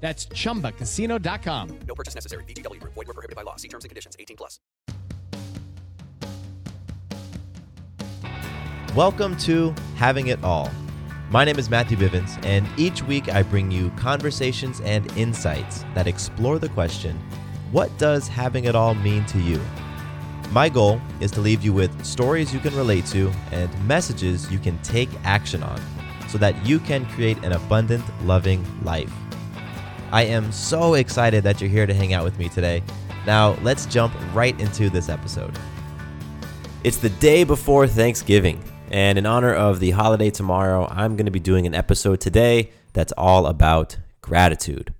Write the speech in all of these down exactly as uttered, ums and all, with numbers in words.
That's chumba casino dot com. No purchase necessary. V G W Group. Void where prohibited by law. See terms and conditions. eighteen plus. Welcome to Having It All. My name is Matthew Bivens, and each week I bring you conversations and insights that explore the question, what does having it all mean to you? My goal is to leave you with stories you can relate to and messages you can take action on so that you can create an abundant, loving life. I am so excited that you're here to hang out with me today. Now, let's jump right into this episode. It's the day before Thanksgiving, and in honor of the holiday tomorrow, I'm going to be doing an episode today that's all about gratitude.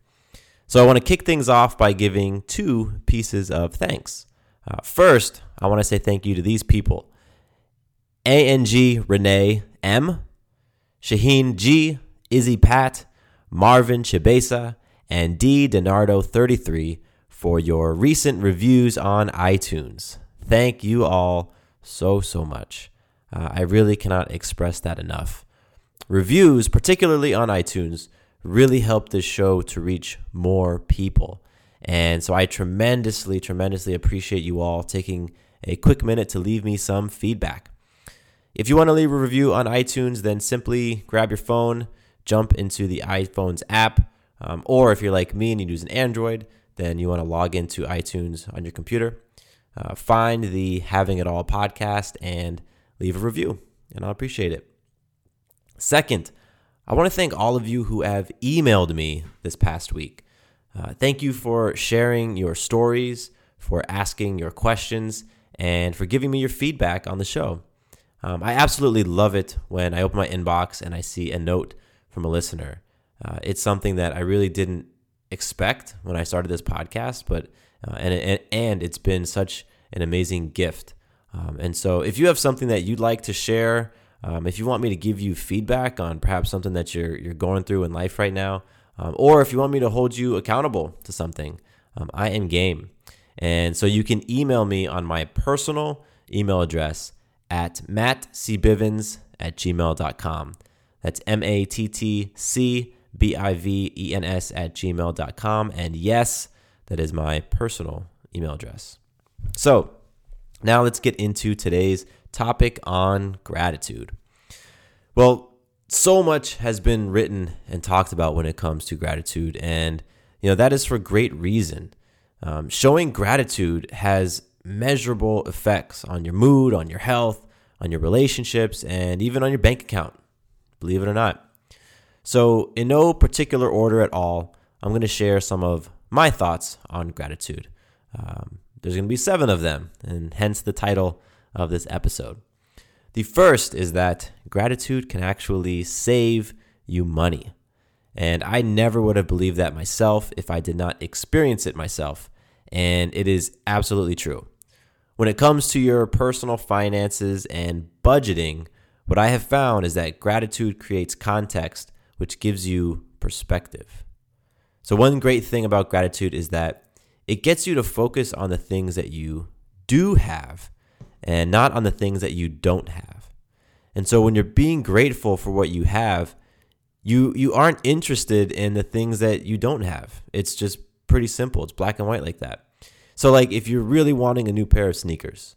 So I want to kick things off by giving two pieces of thanks. Uh, first, I want to say thank you to these people. A N G Renee M, Shaheen G, Izzy Pat, Marvin Chibesa, and D. Donardo thirty-three for your recent reviews on iTunes. Thank you all so, so much. Uh, I really cannot express that enough. Reviews, particularly on iTunes, really help this show to reach more people. And so I tremendously, tremendously appreciate you all taking a quick minute to leave me some feedback. If you want to leave a review on iTunes, then simply grab your phone, jump into the iPhone's app, Um, or if you're like me and you use an Android, then you want to log into iTunes on your computer, uh, find the Having It All podcast and leave a review, and I'll appreciate it. Second, I want to thank all of you who have emailed me this past week. Uh, thank you for sharing your stories, for asking your questions, and for giving me your feedback on the show. Um, I absolutely love it when I open my inbox and I see a note from a listener. Uh, it's something that I really didn't expect when I started this podcast, but uh, and, and and it's been such an amazing gift. Um, and so if you have something that you'd like to share, um, if you want me to give you feedback on perhaps something that you're you're going through in life right now, um, or if you want me to hold you accountable to something, um, I am game. And so you can email me on my personal email address at mattcbivens at gmail dot com. That's M A T T C B I V E N S at gmail dot com. And yes, that is my personal email address. So now let's get into today's topic on gratitude. Well, so much has been written and talked about when it comes to gratitude. And, you know, that is for great reason. Um, showing gratitude has measurable effects on your mood, on your health, on your relationships, and even on your bank account, believe it or not. So in no particular order at all, I'm going to share some of my thoughts on gratitude. Um, there's going to be seven of them, and hence the title of this episode. The first is that gratitude can actually save you money. And I never would have believed that myself if I did not experience it myself. And it is absolutely true. When it comes to your personal finances and budgeting, what I have found is that gratitude creates context, which gives you perspective. So one great thing about gratitude is that it gets you to focus on the things that you do have and not on the things that you don't have. And so when you're being grateful for what you have, you you aren't interested in the things that you don't have. It's just pretty simple. It's black and white like that. So like if you're really wanting a new pair of sneakers,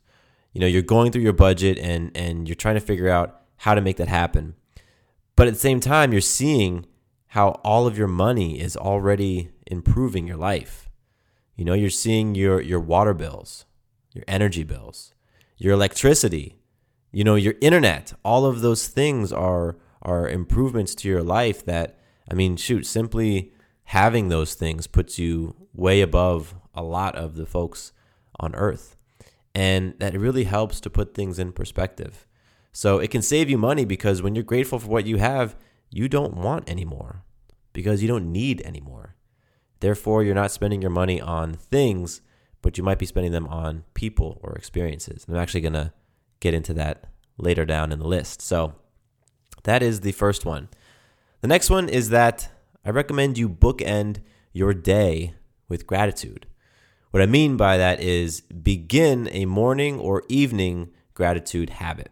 you know, you're going through your budget and and you're trying to figure out how to make that happen. But at the same time, you're seeing how all of your money is already improving your life. You know, you're seeing your, your water bills your energy bills, your electricity, you know, your internet. All of those things are are improvements to your life that, I mean, shoot, simply having those things puts you way above a lot of the folks on earth. And that really helps to put things in perspective. So it can save you money, because when you're grateful for what you have, you don't want any more, because you don't need any more. Therefore, you're not spending your money on things, but you might be spending them on people or experiences. And I'm actually going to get into that later down in the list. So that is the first one. The next one is that I recommend you bookend your day with gratitude. What I mean by that is begin a morning or evening gratitude habit.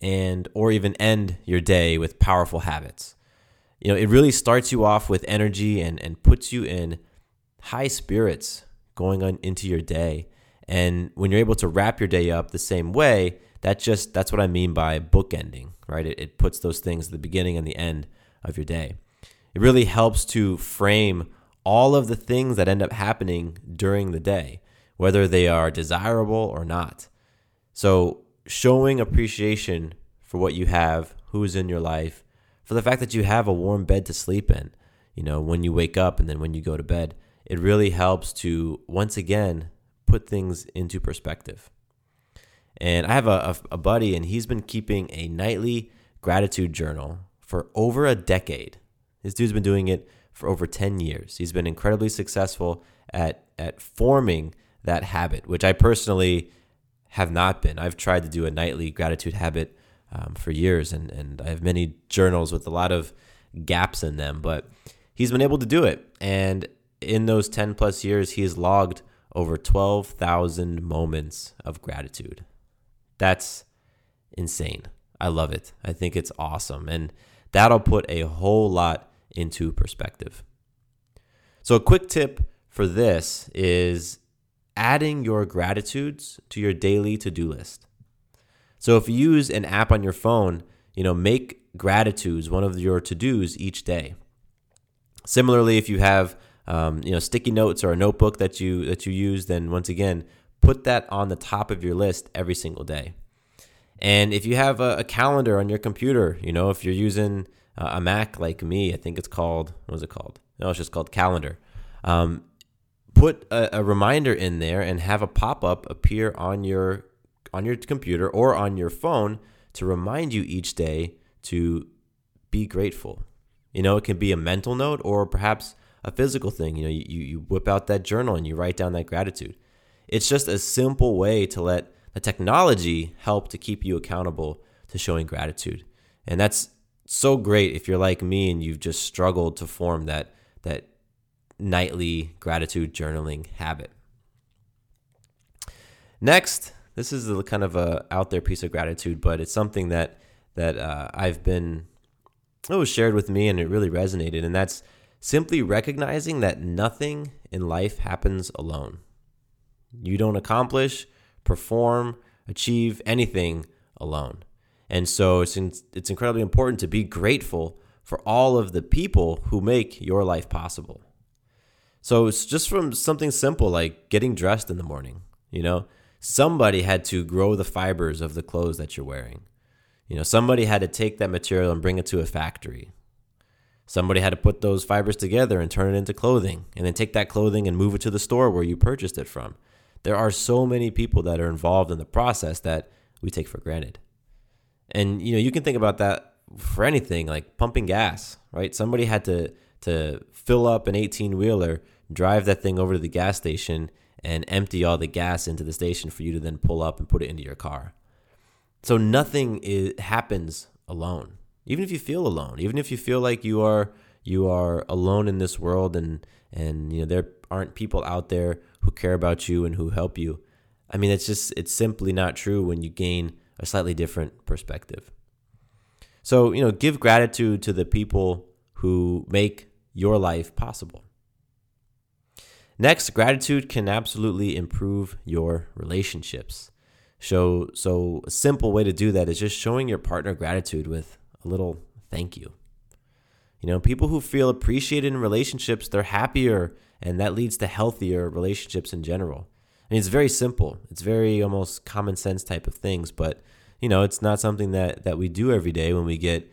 and or even end your day with powerful habits. You know, it really starts you off with energy and, and puts you in high spirits going on into your day. And when you're able to wrap your day up the same way, that just that's what I mean by bookending, right? It, it puts those things at the beginning and the end of your day. It really helps to frame all of the things that end up happening during the day, whether they are desirable or not. So showing appreciation for what you have, who's in your life, for the fact that you have a warm bed to sleep in, you know, when you wake up and then when you go to bed, it really helps to, once again, put things into perspective. And I have a, a, a buddy, and he's been keeping a nightly gratitude journal for over a decade. This dude's been doing it for over ten years. He's been incredibly successful at, at forming that habit, which I personally have not been. I've tried to do a nightly gratitude habit um, for years, and, and I have many journals with a lot of gaps in them, but he's been able to do it. And in those ten plus years, he has logged over twelve thousand moments of gratitude. That's insane. I love it. I think it's awesome. And that'll put a whole lot into perspective. So a quick tip for this is adding your gratitudes to your daily to-do list. So if you use an app on your phone, you know, make gratitudes one of your to-dos each day. Similarly, if you have, um, you know, sticky notes or a notebook that you that you use, then once again, put that on the top of your list every single day. And if you have a, a calendar on your computer, you know, if you're using a Mac like me, I think it's called, what was it called? No, it's just called Calendar. Um, Put a, a reminder in there and have a pop-up appear on your on your computer or on your phone to remind you each day to be grateful. You know, it can be a mental note or perhaps a physical thing. You know, you, you whip out that journal and you write down that gratitude. It's just a simple way to let the technology help to keep you accountable to showing gratitude. And that's so great if you're like me and you've just struggled to form that that nightly gratitude journaling habit. Next, this is the kind of a out there piece of gratitude, but it's something that that uh, I've been it was shared with me and it really resonated, and that's simply recognizing that nothing in life happens alone. You don't accomplish, perform, achieve anything alone, and so it's in, it's incredibly important to be grateful for all of the people who make your life possible. So it's just from something simple like getting dressed in the morning. You know, somebody had to grow the fibers of the clothes that you're wearing. You know, somebody had to take that material and bring it to a factory. Somebody had to put those fibers together and turn it into clothing, and then take that clothing and move it to the store where you purchased it from. There are so many people that are involved in the process that we take for granted. And you know, you can think about that for anything, like pumping gas, right? Somebody had to to fill up an eighteen-wheeler, drive that thing over to the gas station, and empty all the gas into the station for you to then pull up and put it into your car. So nothing is, happens alone. Even if you feel alone, even if you feel like you are you are alone in this world, and and you know there aren't people out there who care about you and who help you. I mean, it's just it's simply not true when you gain a slightly different perspective. So, you know, give gratitude to the people who make your life possible. Next, gratitude can absolutely improve your relationships. So, so a simple way to do that is just showing your partner gratitude with a little thank you. You know, people who feel appreciated in relationships, they're happier, and that leads to healthier relationships in general. I mean, it's very simple. It's very almost common sense type of things, but you know, it's not something that that we do every day when we get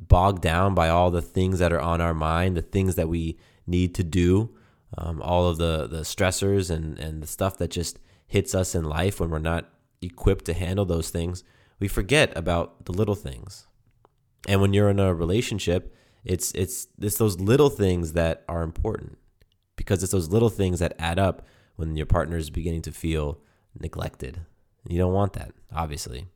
bogged down by all the things that are on our mind, the things that we need to do, um, all of the the stressors and and the stuff that just hits us in life when we're not equipped to handle those things. We forget about the little things. And when you're in a relationship, it's it's it's those little things that are important, because it's those little things that add up when your partner is beginning to feel neglected. You don't want that, obviously.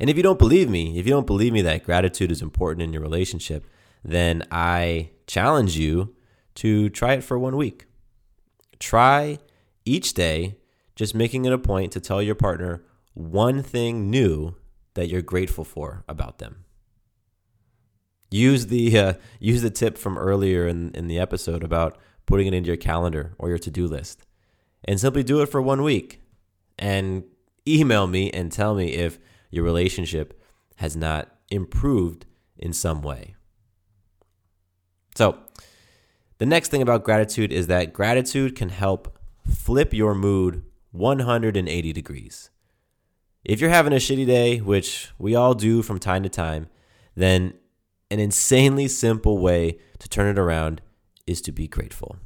And if you don't believe me, if you don't believe me that gratitude is important in your relationship, then I challenge you to try it for one week. Try each day just making it a point to tell your partner one thing new that you're grateful for about them. Use the uh, use the tip from earlier in, in the episode about putting it into your calendar or your to-do list, and simply do it for one week and email me and tell me if your relationship has not improved in some way. So the next thing about gratitude is that gratitude can help flip your mood one hundred eighty degrees. If you're having a shitty day, which we all do from time to time, then an insanely simple way to turn it around is to be grateful.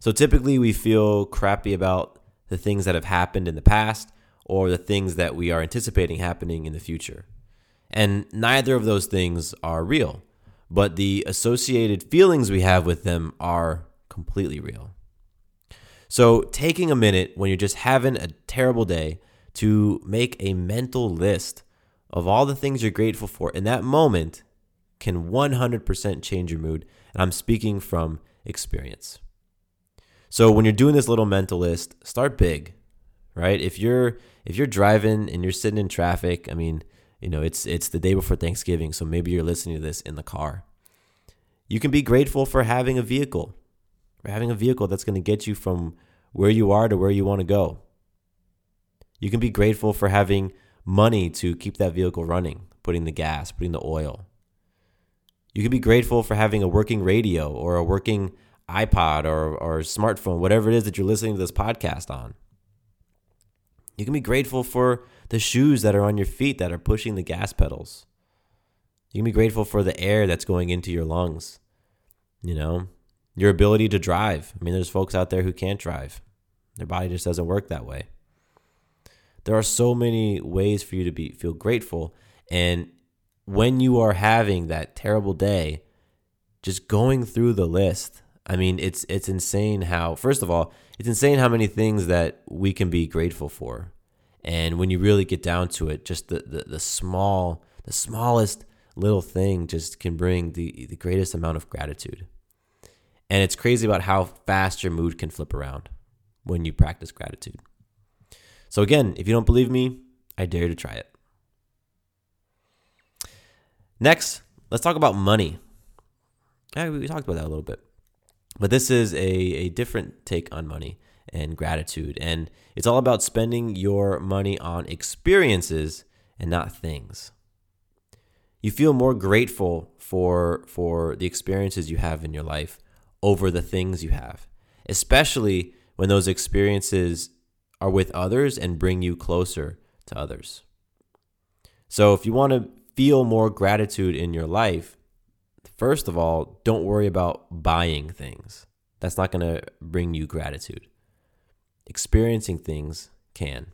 So typically we feel crappy about the things that have happened in the past or the things that we are anticipating happening in the future. And neither of those things are real, but the associated feelings we have with them are completely real. So taking a minute when you're just having a terrible day to make a mental list of all the things you're grateful for in that moment can one hundred percent change your mood. And I'm speaking from experience. So when you're doing this little mental list, start big, right? If you're if you're driving and you're sitting in traffic, I mean, you know, it's it's the day before Thanksgiving, so maybe you're listening to this in the car. You can be grateful for having a vehicle, for having a vehicle that's going to get you from where you are to where you want to go. You can be grateful for having money to keep that vehicle running, putting the gas, putting the oil. You can be grateful for having a working radio or a working iPod or, or smartphone, whatever it is that you're listening to this podcast on. You can be grateful for the shoes that are on your feet that are pushing the gas pedals. You can be grateful for the air that's going into your lungs, you know, your ability to drive. I mean, there's folks out there who can't drive. Their body just doesn't work that way. There are so many ways for you to be feel grateful. And when you are having that terrible day, just going through the list, I mean, it's it's insane how, first of all, it's insane how many things that we can be grateful for. And when you really get down to it, just the, the, the small, the smallest little thing just can bring the, the greatest amount of gratitude. And it's crazy about how fast your mood can flip around when you practice gratitude. So again, if you don't believe me, I dare you to try it. Next, let's talk about money. Yeah, we talked about that a little bit. But this is a, a different take on money and gratitude. And it's all about spending your money on experiences and not things. You feel more grateful for, for the experiences you have in your life over the things you have, especially when those experiences are with others and bring you closer to others. So if you want to feel more gratitude in your life, First of all, don't worry about buying things. That's not going to bring you gratitude. Experiencing things can.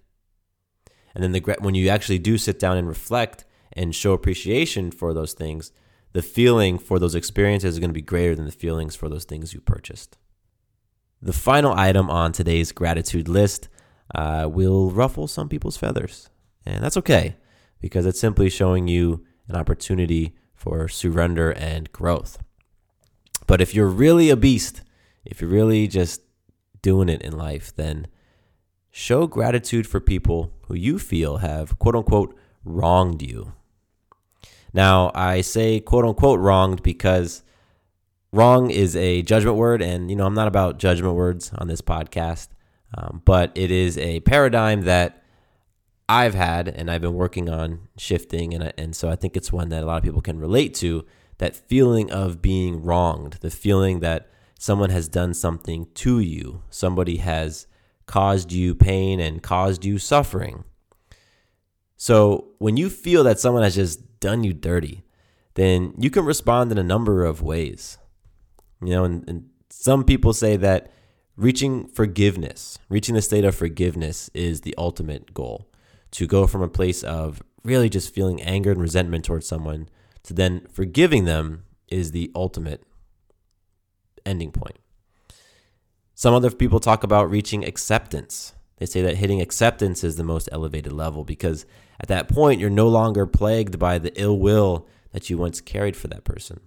And then the when you actually do sit down and reflect and show appreciation for those things, the feeling for those experiences is going to be greater than the feelings for those things you purchased. The final item on today's gratitude list uh, will ruffle some people's feathers. And that's okay, because it's simply showing you an opportunity for surrender and growth. But if you're really a beast, if you're really just doing it in life, then show gratitude for people who you feel have, quote unquote, wronged you. Now, I say, quote unquote, wronged because wrong is a judgment word, and you know I'm not about judgment words on this podcast, um, but it is a paradigm that I've had and I've been working on shifting, and, and so I think it's one that a lot of people can relate to, that feeling of being wronged, the feeling that someone has done something to you, somebody has caused you pain and caused you suffering. So when you feel that someone has just done you dirty, then you can respond in a number of ways. You know, and, and some people say that reaching forgiveness, reaching the state of forgiveness is the ultimate goal. To go from a place of really just feeling anger and resentment towards someone to then forgiving them is the ultimate ending point. Some other people talk about reaching acceptance. They say that hitting acceptance is the most elevated level because at that point, you're no longer plagued by the ill will that you once carried for that person.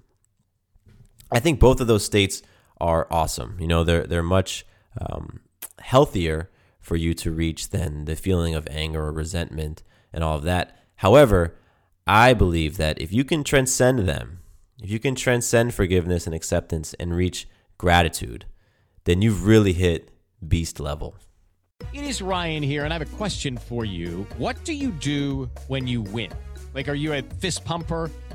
I think both of those states are awesome. You know, they're they're much um, healthier for you to reach than the feeling of anger or resentment and all of that. However, I believe that if you can transcend them, if you can transcend forgiveness and acceptance and reach gratitude, then you've really hit beast level. It is Ryan here, and I have a question for you. What do you do when you win? Like, are you a fist pumper,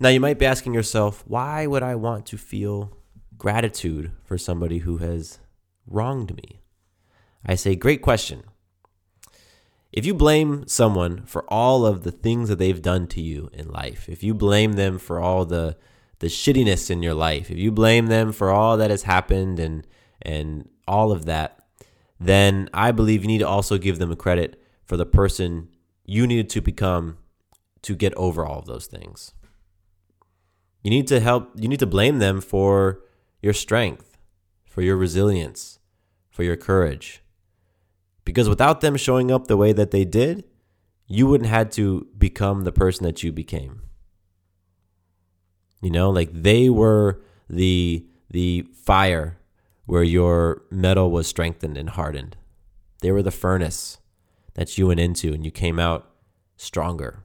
Now, you might be asking yourself, why would I want to feel gratitude for somebody who has wronged me? I say, great question. If you blame someone for all of the things that they've done to you in life, if you blame them for all the the shittiness in your life, if you blame them for all that has happened and and all of that, then I believe you need to also give them a credit for the person you needed to become to get over all of those things. You need to help, you need to blame them for your strength, for your resilience, for your courage. Because without them showing up the way that they did, you wouldn't have had to become the person that you became. You know, like they were the the fire where your metal was strengthened and hardened. They were the furnace that you went into and you came out stronger.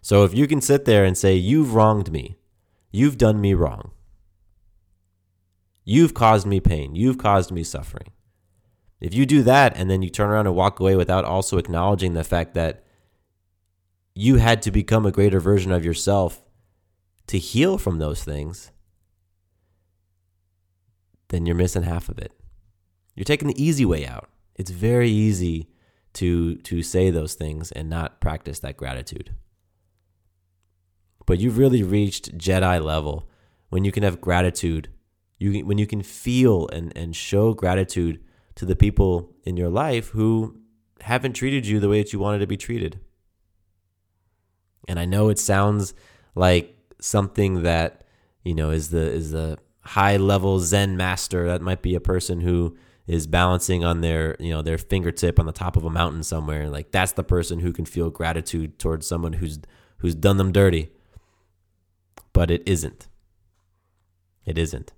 So if you can sit there and say, you've wronged me, you've done me wrong, you've caused me pain, you've caused me suffering. If you do that and then you turn around and walk away without also acknowledging the fact that you had to become a greater version of yourself to heal from those things, then you're missing half of it. You're taking the easy way out. It's very easy to, to say those things and not practice that gratitude. But you've really reached Jedi level when you can have gratitude, you when you can feel and, and show gratitude to the people in your life who haven't treated you the way that you wanted to be treated. And I know it sounds like something that, you know, is the is the high-level Zen master. That might be a person who is balancing on their, you know, their fingertip on the top of a mountain somewhere. Like, that's the person who can feel gratitude towards someone who's who's done them dirty. But it isn't. It isn't.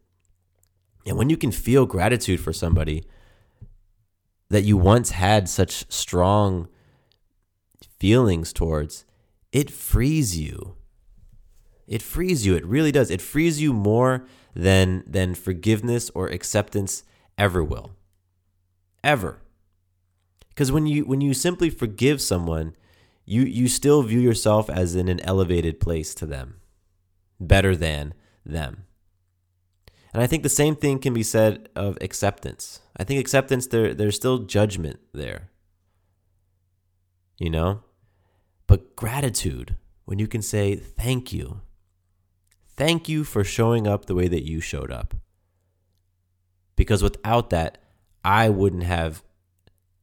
And when you can feel gratitude for somebody that you once had such strong feelings towards, it frees you. It frees you. It really does. It frees you more than than forgiveness or acceptance ever will. Ever. Because when you when you simply forgive someone, you you still view yourself as in an elevated place to them, better than them. And I think the same thing can be said of acceptance. I think acceptance, there there's still judgment there. You know? But gratitude, when you can say thank you. Thank you for showing up the way that you showed up. Because without that, I wouldn't have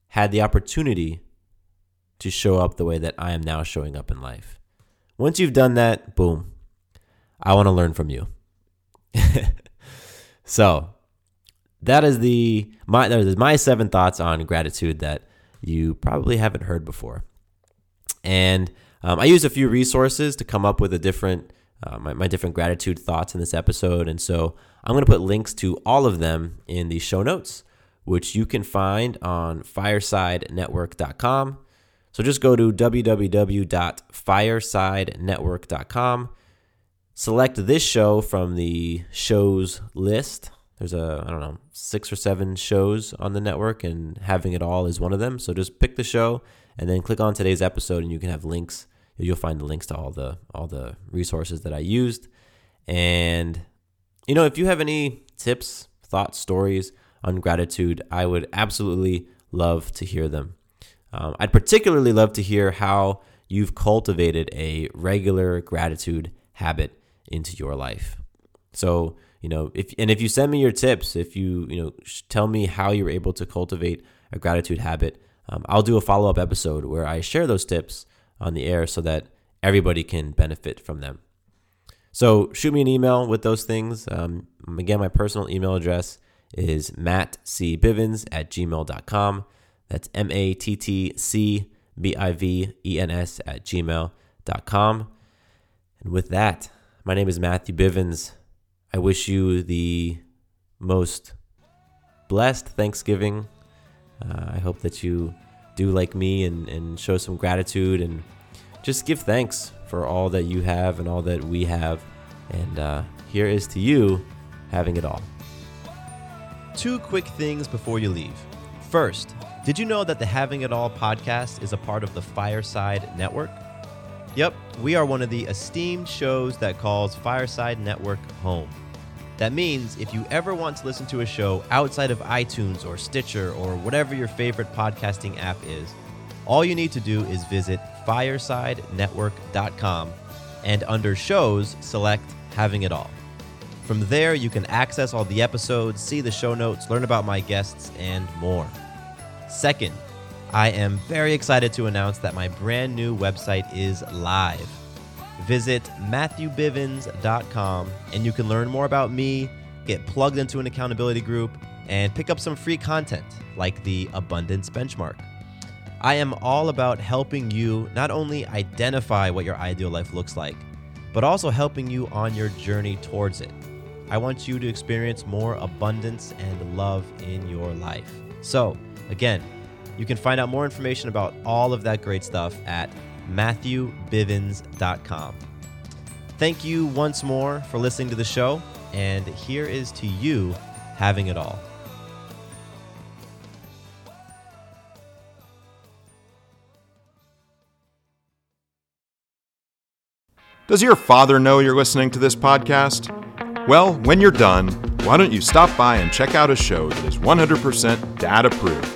had the opportunity to show up the way that I am now showing up in life. Once you've done that, boom, I want to learn from you. So that is the my that is my seven thoughts on gratitude that you probably haven't heard before. And um, I used a few resources to come up with a different Uh, my, my different gratitude thoughts in this episode. And so I'm going to put links to all of them in the show notes, which you can find on fireside network dot com. So just go to w w w dot fireside network dot com, select this show from the shows list. There's a, I don't know, six or seven shows on the network, and Having It All is one of them. So just pick the show and then click on today's episode, and you can have links. You'll find the links to all the all the resources that I used. And, you know, if you have any tips, thoughts, stories on gratitude, I would absolutely love to hear them. Um, I'd particularly love to hear how you've cultivated a regular gratitude habit into your life. So, you know, if and if you send me your tips, if you, you know, tell me how you're able to cultivate a gratitude habit, um, I'll do a follow-up episode where I share those tips on the air so that everybody can benefit from them. So shoot me an email with those things. Um, again, my personal email address is mattcbivens at gmail dot com. That's M A T T C B I V E N S at gmail dot com. And with that, my name is Matthew Bivens. I wish you the most blessed Thanksgiving. Uh, I hope that you do like me and, and show some gratitude and just give thanks for all that you have and all that we have. And uh, here is to you having it all. Two quick things before you leave. First, did you know that the Having It All podcast is a part of the Fireside Network? Yep, we are one of the esteemed shows that calls Fireside Network home. That means if you ever want to listen to a show outside of iTunes or Stitcher or whatever your favorite podcasting app is, all you need to do is visit fireside network dot com and under shows, select Having It All. From there, you can access all the episodes, see the show notes, learn about my guests, and more. Second, I am very excited to announce that my brand new website is live. Visit matthew bivens dot com and you can learn more about me, get plugged into an accountability group, and pick up some free content like the Abundance Benchmark. I am all about helping you not only identify what your ideal life looks like, but also helping you on your journey towards it. I want you to experience more abundance and love in your life. So, again, you can find out more information about all of that great stuff at matthew bivens dot com. Thank you once more for listening to the show, and here is to you having it all. Does your father know you're listening to this podcast? Well, when you're done, why don't you stop by and check out a show that is one hundred percent dad approved,